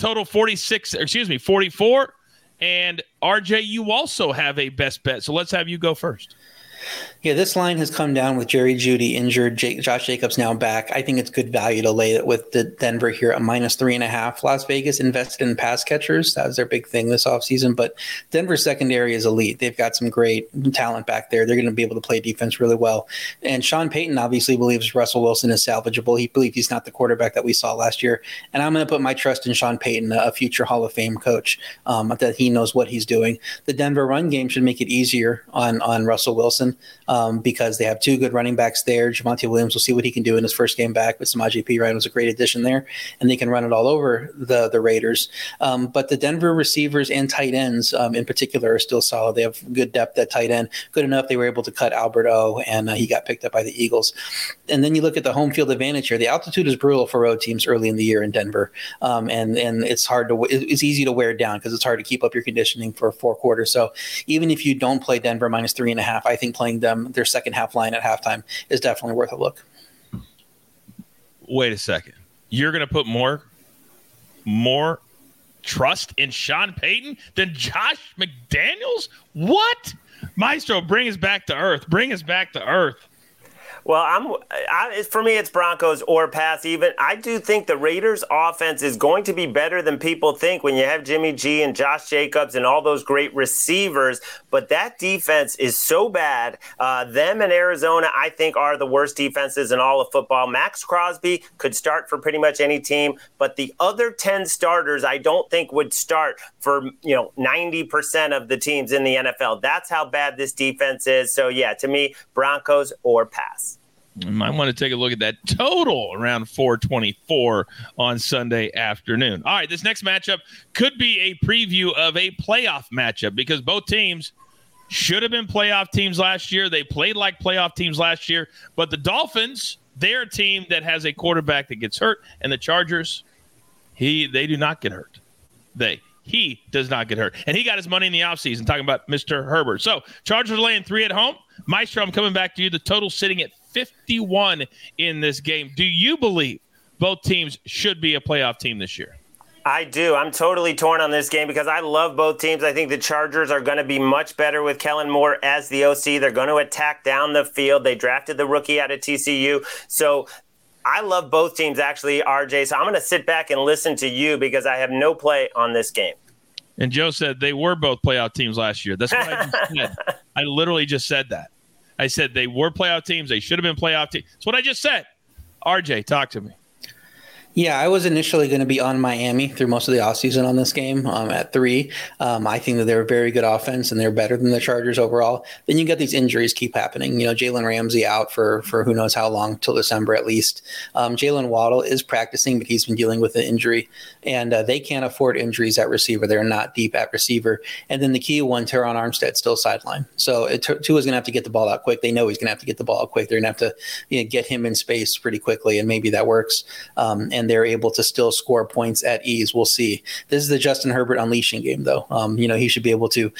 Total 44. And RJ, you also have a best bet. So let's have you go first. Yeah, this line has come down with Jerry Jeudy injured, Josh Jacobs now back. I think it's good value to lay it with the Denver here at -3.5. Las Vegas invested in pass catchers. That was their big thing this offseason. But Denver's secondary is elite. They've got some great talent back there. They're going to be able to play defense really well. And Sean Payton obviously believes Russell Wilson is salvageable. He believes he's not the quarterback that we saw last year. And I'm going to put my trust in Sean Payton, a future Hall of Fame coach, that he knows what he's doing. The Denver run game should make it easier on Russell Wilson. Because they have two good running backs there. Javonte Williams will see what he can do in his first game back, but Samaje Perine was a great addition there, and they can run it all over the Raiders. But the Denver receivers and tight ends in particular are still solid. They have good depth at tight end. Good enough they were able to cut Albert O, and he got picked up by the Eagles. And then you look at the home field advantage here. The altitude is brutal for road teams early in the year in Denver, and it's hard to it's easy to wear down because it's hard to keep up your conditioning for four quarters. So even if you don't play Denver -3.5, I think playing them, their second half line at halftime, is definitely worth a look. Wait a second. You're going to put more trust in Sean Payton than Josh McDaniels? What? Maestro, bring us back to earth. Bring us back to earth. Well, for me, it's Broncos or pass even. I do think the Raiders' offense is going to be better than people think when you have Jimmy G and Josh Jacobs and all those great receivers. But that defense is so bad. Them and Arizona, I think, are the worst defenses in all of football. Max Crosby could start for pretty much any team. But the other 10 starters, I don't think would start for 90% of the teams in the NFL. That's how bad this defense is. So, yeah, to me, Broncos or pass. You might want to take a look at that total around 424 on Sunday afternoon. All right, this next matchup could be a preview of a playoff matchup because both teams should have been playoff teams last year. They played like playoff teams last year, but the Dolphins, they're a team that has a quarterback that gets hurt, and the Chargers, they do not get hurt. He does not get hurt. And he got his money in the offseason, talking about Mr. Herbert. So, Chargers laying 3 at home. Maestro, I'm coming back to you. The total sitting at 51 in this game. Do you believe both teams should be a playoff team this year? I do. I'm totally torn on this game because I love both teams. I think the Chargers are going to be much better with Kellen Moore as the OC. They're going to attack down the field. They drafted the rookie out of TCU. So, I love both teams, actually, RJ. So I'm going to sit back and listen to you because I have no play on this game. And Joe said they were both playoff teams last year. That's what I just said. I literally just said that. I said they were playoff teams. They should have been playoff teams. That's what I just said. RJ, talk to me. Yeah, I was initially going to be on Miami through most of the offseason on this game at 3. I think that they're a very good offense, and they're better than the Chargers overall. Then you got these injuries keep happening. Jalen Ramsey out for who knows how long, till December at least. Jalen Waddle is practicing, but he's been dealing with an injury. And they can't afford injuries at receiver. They're not deep at receiver. And then the key one, Teron Armstead, still sidelined. So Tua's going to have to get the ball out quick. They know he's going to have to get the ball out quick. They're going to have to get him in space pretty quickly, and maybe that works. And they're able to still score points at ease. We'll see. This is the Justin Herbert unleashing game, though. He should be able to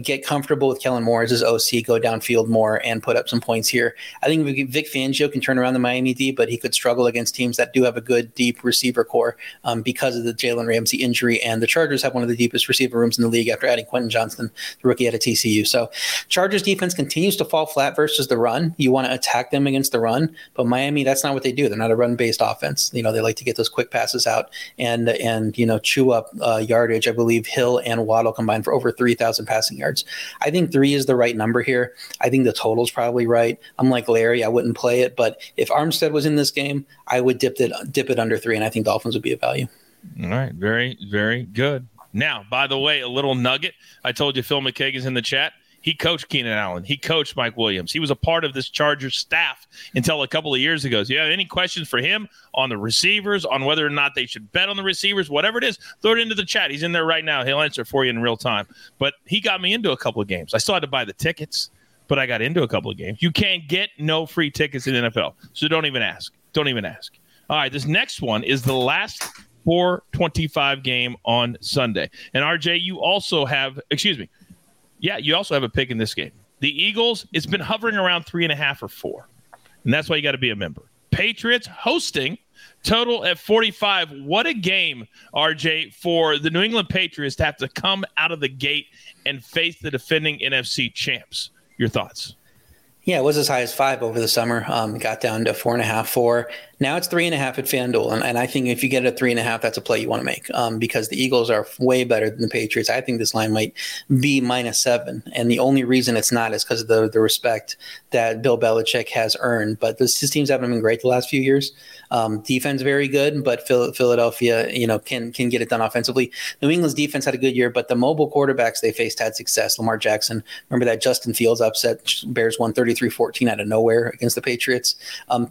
get comfortable with Kellen Moore as his OC, go downfield more, and put up some points here. I think Vic Fangio can turn around the Miami D, but he could struggle against teams that do have a good, deep receiver core because of the Jalen Ramsey injury. And the Chargers have one of the deepest receiver rooms in the league after adding Quentin Johnston, the rookie out of TCU. So Chargers defense continues to fall flat versus the run. You want to attack them against the run, but Miami, that's not what they do. They're not a run-based offense. They like to get those quick passes out and chew up yardage. I believe Hill and Waddle combined for over 3,000 passing yards. I think 3 is the right number here. I think the total's probably right. I'm like Larry, I wouldn't play it, but if Armstead was in this game, I would dip it under 3, and I think Dolphins would be a value. All right, very, very good. Now, by the way, a little nugget. I told you Phil McKagan's in the chat. He coached Keenan Allen. He coached Mike Williams. He was a part of this Chargers staff until a couple of years ago. So you have any questions for him on the receivers, on whether or not they should bet on the receivers, whatever it is, throw it into the chat. He's in there right now. He'll answer for you in real time. But he got me into a couple of games. I still had to buy the tickets, but I got into a couple of games. You can't get no free tickets in the NFL, so don't even ask. Don't even ask. All right, this next one is the last 425 game on Sunday. And, RJ, you also have – excuse me. Yeah, you also have a pick in this game. The Eagles, it's been hovering around 3.5 or 4, and that's why you got to be a member. Patriots hosting Total at 45. What a game, RJ, for the New England Patriots to have to come out of the gate and face the defending NFC champs. Your thoughts? Yeah, it was as high as 5 over the summer. Got down to 4.5. Now it's 3.5 at FanDuel. And I think if you get it at 3.5, that's a play you want to make because the Eagles are way better than the Patriots. I think this line might be -7. And the only reason it's not is because of the respect that Bill Belichick has earned. But his teams haven't been great the last few years. Defense very good, but Philadelphia, can get it done offensively. New England's defense had a good year, but the mobile quarterbacks they faced had success. Lamar Jackson, remember that Justin Fields upset Bears 133-14 out of nowhere against the Patriots.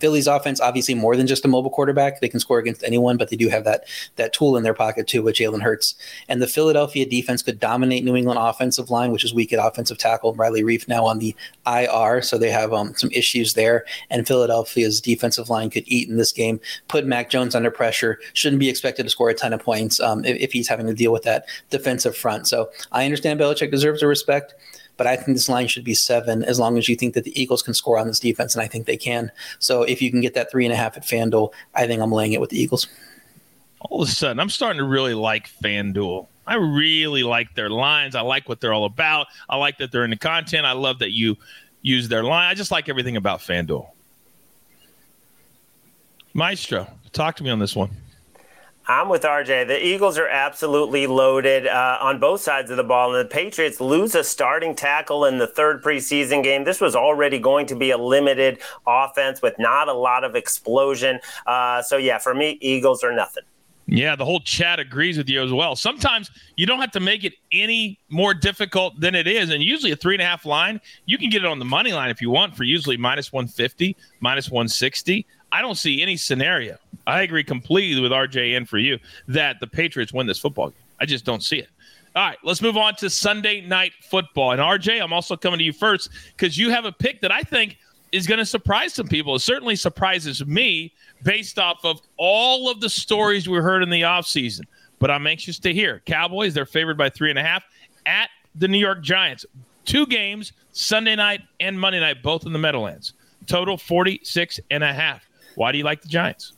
Philly's offense, obviously more than just a mobile quarterback. They can score against anyone, but they do have that tool in their pocket too, with Jalen Hurts. And the Philadelphia defense could dominate New England offensive line, which is weak at offensive tackle. Riley Reef now on the IR, so they have some issues there. And Philadelphia's defensive line could eat in this game, put Mac Jones under pressure. Shouldn't be expected to score a ton of points if he's having to deal with that defensive front. So I understand Belichick deserves the respect, but I think this line should be 7 as long as you think that the Eagles can score on this defense, and I think they can. So if you can get that 3.5 at FanDuel, I think I'm laying it with the Eagles. All of a sudden, I'm starting to really like FanDuel. I really like their lines. I like what they're all about. I like that they're in the content. I love that you use their line. I just like everything about FanDuel. Maestro, talk to me on this one. I'm with RJ. The Eagles are absolutely loaded on both sides of the ball, and the Patriots lose a starting tackle in the third preseason game. This was already going to be a limited offense with not a lot of explosion. For me, Eagles are nothing. Yeah, the whole chat agrees with you as well. Sometimes you don't have to make it any more difficult than it is, and usually a 3.5 line, you can get it on the money line if you want for usually -150, -160. I don't see any scenario. I agree completely with RJ and for you that the Patriots win this football game. I just don't see it. All right, let's move on to Sunday Night Football. And RJ, I'm also coming to you first because you have a pick that I think is going to surprise some people. It certainly surprises me based off of all of the stories we heard in the offseason. But I'm anxious to hear. Cowboys, they're favored by 3.5 at the New York Giants. 2 games, Sunday night and Monday night, both in the Meadowlands. Total 46.5. Why do you like the Giants?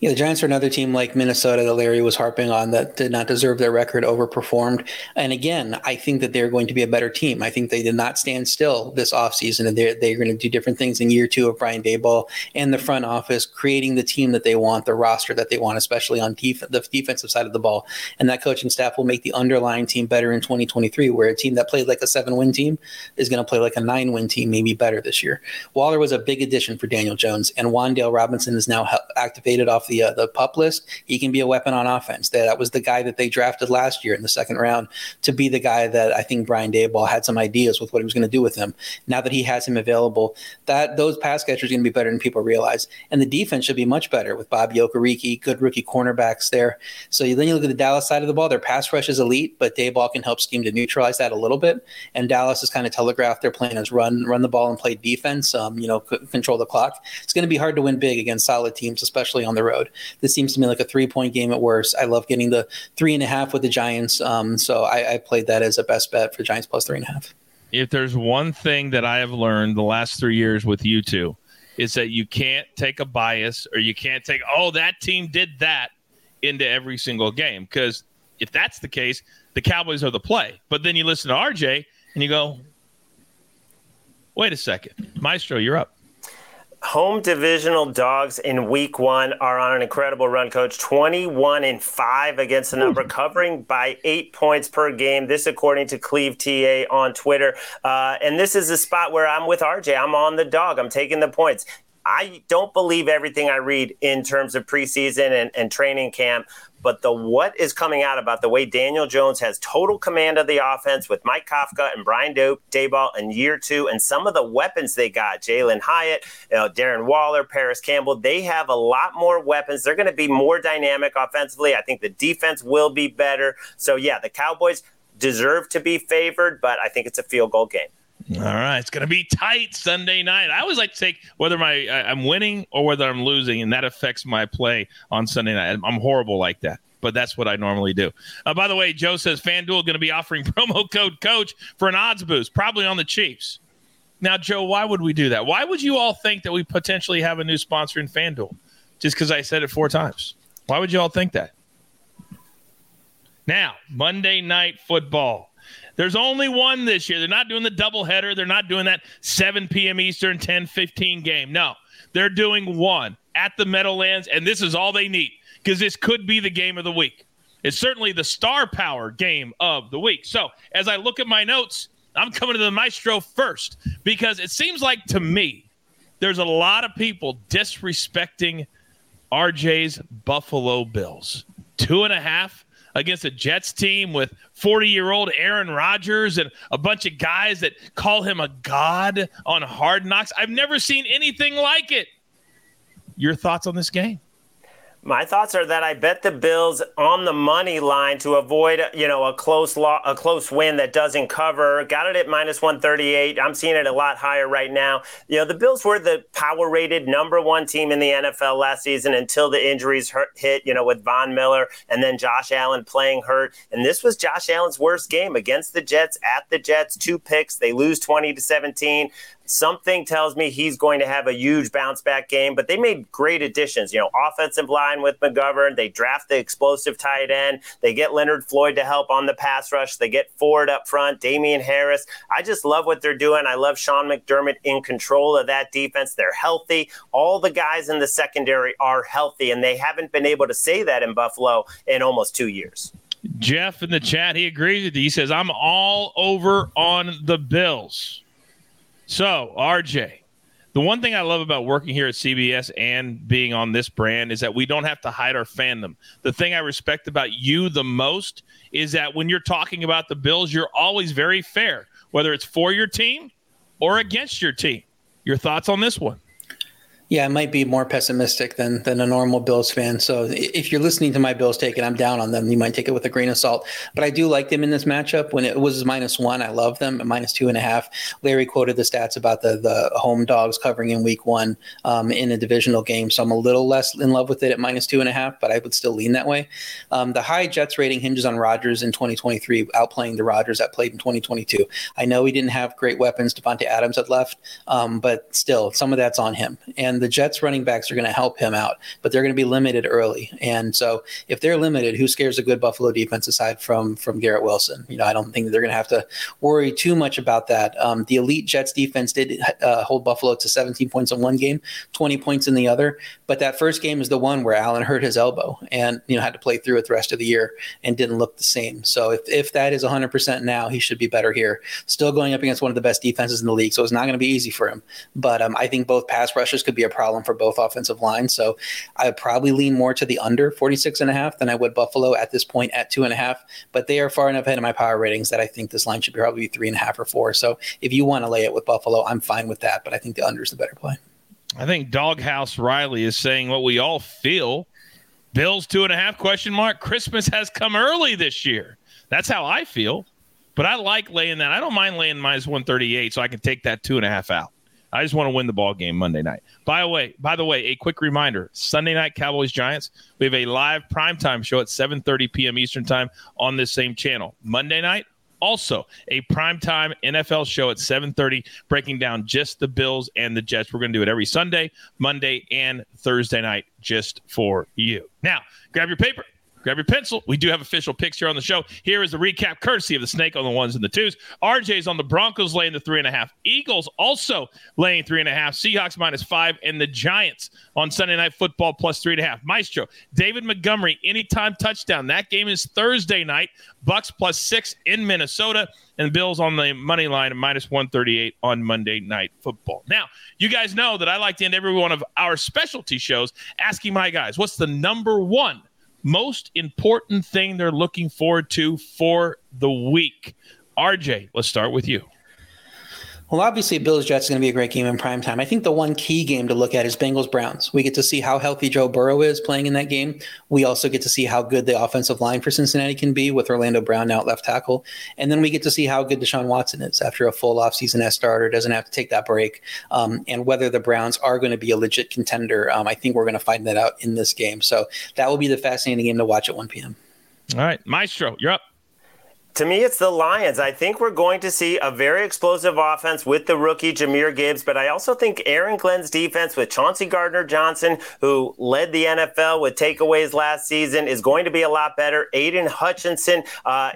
Yeah, the Giants are another team like Minnesota that Larry was harping on that did not deserve their record, overperformed. And again, I think that they're going to be a better team. I think they did not stand still this offseason, and they're going to do different things in year 2 of Brian Daboll and the front office, creating the team that they want, the roster that they want, especially on the defensive side of the ball. And that coaching staff will make the underlying team better in 2023, where a team that played like a 7-win team is going to play like a 9-win team, maybe better this year. Waller was a big addition for Daniel Jones, and Wan'Dale Robinson is now activated off the PUP list. He can be a weapon on offense. That was the guy that they drafted last year in the second round to be the guy that I think Brian Daboll had some ideas with what he was going to do with him. Now that he has him available, that those pass catchers are going to be better than people realize. And the defense should be much better with Bob Yokereke, good rookie cornerbacks there. So then you look at the Dallas side of the ball. Their pass rush is elite, but Daboll can help scheme to neutralize that a little bit. And Dallas is kind of telegraphed their plan is run the ball and play defense, control the clock. It's going to be hard to win big against solid teams, especially on the road. This seems to me like a 3-point game at worst. I love getting the 3.5 with the Giants. So I played that as a best bet for Giants plus 3.5. If there's one thing that I have learned the last 3 years with you two, is that you can't take a bias or you can't take, that team did that into every single game. Because if that's the case, the Cowboys are the play. But then you listen to RJ and you go, wait a second. Maestro, you're up. Home divisional dogs in week 1 are on an incredible run, Coach. 21-5 against the number, covering by 8 points per game. This according to Cleve TA on Twitter. And this is a spot where I'm with RJ. I'm on the dog. I'm taking the points. I don't believe everything I read in terms of preseason and training camp, but what is coming out about the way Daniel Jones has total command of the offense with Mike Kafka and Brian Daboll in year 2, and some of the weapons they got, Jalen Hyatt, Darren Waller, Paris Campbell, they have a lot more weapons. They're going to be more dynamic offensively. I think the defense will be better. So, the Cowboys deserve to be favored, but I think it's a field goal game. All right, it's going to be tight Sunday night. I always like to take whether I'm winning or whether I'm losing, and that affects my play on Sunday night. I'm horrible like that, but that's what I normally do. By the way, Joe says FanDuel going to be offering promo code COACH for an odds boost, probably on the Chiefs. Now, Joe, why would we do that? Why would you all think that we potentially have a new sponsor in FanDuel? just because I said it four times. Why would you all think that? Now, Monday Night Football. There's only one this year. They're not doing the doubleheader. They're not doing that 7 p.m. Eastern, 10:15 game. No, they're doing one at the Meadowlands, and this is all they need because this could be the game of the week. It's certainly the star power game of the week. So as I look at my notes, I'm coming to the maestro first because it seems like to me there's a lot of people disrespecting RJ's Buffalo Bills. 2.5 against a Jets team with 40-year-old Aaron Rodgers and a bunch of guys that call him a god on Hard Knocks. I've never seen anything like it. Your thoughts on this game? My thoughts are that I bet the Bills on the money line to avoid, a close win that doesn't cover. Got it at -138. I'm seeing it a lot higher right now. You know, the Bills were the power-rated #1 team in the NFL last season until the injuries hit, with Von Miller and then Josh Allen playing hurt. And this was Josh Allen's worst game against the Jets, at the Jets, 2 picks. They lose 20-17. Something tells me he's going to have a huge bounce-back game, but they made great additions. Offensive line with McGovern. They draft the explosive tight end. They get Leonard Floyd to help on the pass rush. They get Ford up front, Damian Harris. I just love what they're doing. I love Sean McDermott in control of that defense. They're healthy. All the guys in the secondary are healthy, and they haven't been able to say that in Buffalo in almost 2 years. Jeff in the chat, he agrees with you. He says, I'm all over on the Bills. So, RJ, the one thing I love about working here at CBS and being on this brand is that we don't have to hide our fandom. The thing I respect about you the most is that when you're talking about the Bills, you're always very fair, whether it's for your team or against your team. Your thoughts on this one? Yeah, I might be more pessimistic than a normal Bills fan. So if you're listening to my Bills take and I'm down on them, you might take it with a grain of salt. But I do like them in this matchup. When it was -1, I love them. At -2.5, Larry quoted the stats about the home dogs covering in week 1 in a divisional game. So I'm a little less in love with it at -2.5, but I would still lean that way. The high Jets rating hinges on Rodgers in 2023 outplaying the Rodgers that played in 2022. I know he didn't have great weapons. Devontae Adams had left, but still, some of that's on him. And the Jets running backs are going to help him out, but they're going to be limited early. And so if they're limited, who scares a good Buffalo defense aside from Garrett Wilson? I don't think they're going to have to worry too much about that. The elite Jets defense did hold Buffalo to 17 points in one game, 20 points in the other. But that first game is the one where Allen hurt his elbow and had to play through it the rest of the year and didn't look the same. So if that is 100% now, he should be better here. Still going up against one of the best defenses in the league, so it's not going to be easy for him. But I think both pass rushers could be a problem for both offensive lines. So I would probably lean more to the under 46.5 than I would Buffalo at this point at 2.5, but they are far enough ahead of my power ratings that I think this line should be probably 3.5 or 4. So if you want to lay it with Buffalo, I'm fine with that, but I think the under is the better play. I think Doghouse Riley is saying what we all feel. Bills 2.5 ? Christmas has come early this year. That's how I feel, but I like laying that. I don't mind laying -138. So I can take that 2.5 out. I just want to win the ball game Monday night. By the way, a quick reminder, Sunday night, Cowboys-Giants, we have a live primetime show at 7:30 p.m. Eastern time on this same channel. Monday night, also a primetime NFL show at 7:30, breaking down just the Bills and the Jets. We're going to do it every Sunday, Monday, and Thursday night just for you. Now, grab your paper. Grab your pencil. We do have official picks here on the show. Here is the recap, courtesy of the Snake on the 1s and the 2s. RJ's on the Broncos laying the 3.5. Eagles also laying 3.5. Seahawks -5. And the Giants on Sunday Night Football +3.5. Maestro, David Montgomery, anytime touchdown. That game is Thursday night. Bucks +6 in Minnesota. And Bills on the money line at -138 on Monday Night Football. Now, you guys know that I like to end every one of our specialty shows asking my guys, what's the #1 most important thing they're looking forward to for the week? RJ, let's start with you. Well, obviously, Bills-Jets is going to be a great game in primetime. I think the one key game to look at is Bengals-Browns. We get to see how healthy Joe Burrow is playing in that game. We also get to see how good the offensive line for Cincinnati can be with Orlando Brown now at left tackle. And then we get to see how good Deshaun Watson is after a full offseason as starter, doesn't have to take that break, and whether the Browns are going to be a legit contender. I think we're going to find that out in this game. So that will be the fascinating game to watch at 1 p.m. All right, Maestro, you're up. To me, it's the Lions. I think we're going to see a very explosive offense with the rookie Jahmyr Gibbs, but I also think Aaron Glenn's defense with Chauncey Gardner-Johnson, who led the NFL with takeaways last season, is going to be a lot better. Aiden Hutchinson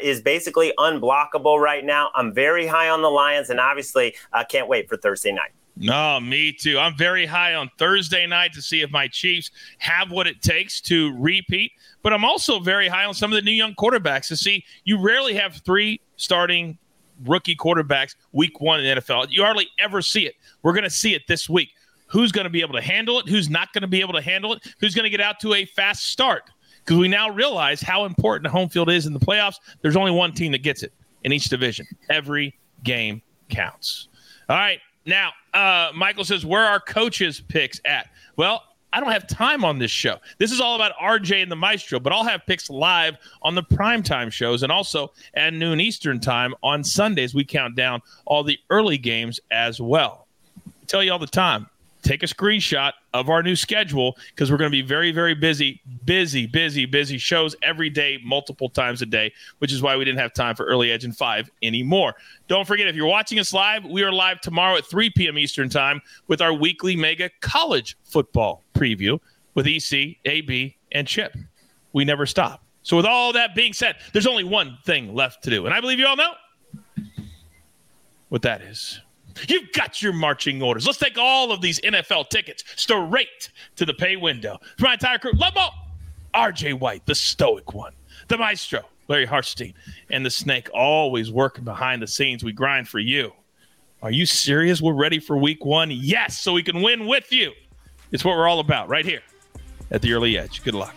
is basically unblockable right now. I'm very high on the Lions, and obviously can't wait for Thursday night. No, me too. I'm very high on Thursday night to see if my Chiefs have what it takes to repeat. But I'm also very high on some of the new young quarterbacks to see. You rarely have three starting rookie quarterbacks week one in the NFL. You hardly ever see it. We're going to see it this week. Who's going to be able to handle it? Who's not going to be able to handle it? Who's going to get out to a fast start? Because we now realize how important home field is in the playoffs. There's only one team that gets it in each division. Every game counts. All right. Now, Michael says, where are coaches' picks at? Well, I don't have time on this show. This is all about RJ and the Maestro, but I'll have picks live on the primetime shows and also at noon Eastern time on Sundays. We count down all the early games as well. I tell you all the time, take a screenshot of our new schedule because we're going to be very, very busy shows every day, multiple times a day, which is why we didn't have time for Early Edge and 5 anymore. Don't forget, if you're watching us live, we are live tomorrow at 3 p.m. Eastern time with our weekly mega college football preview with EC, AB, and Chip. We never stop. So with all that being said, there's only one thing left to do, and I believe you all know what that is. You've got your marching orders. Let's take all of these NFL tickets straight to the pay window. For my entire crew, love them all. R.J. White, the stoic one. The Maestro, Larry Hartstein, and the Snake, always working behind the scenes. We grind for you. Are you serious? We're ready for week one? Yes, so we can win with you. It's what we're all about right here at the Early Edge. Good luck.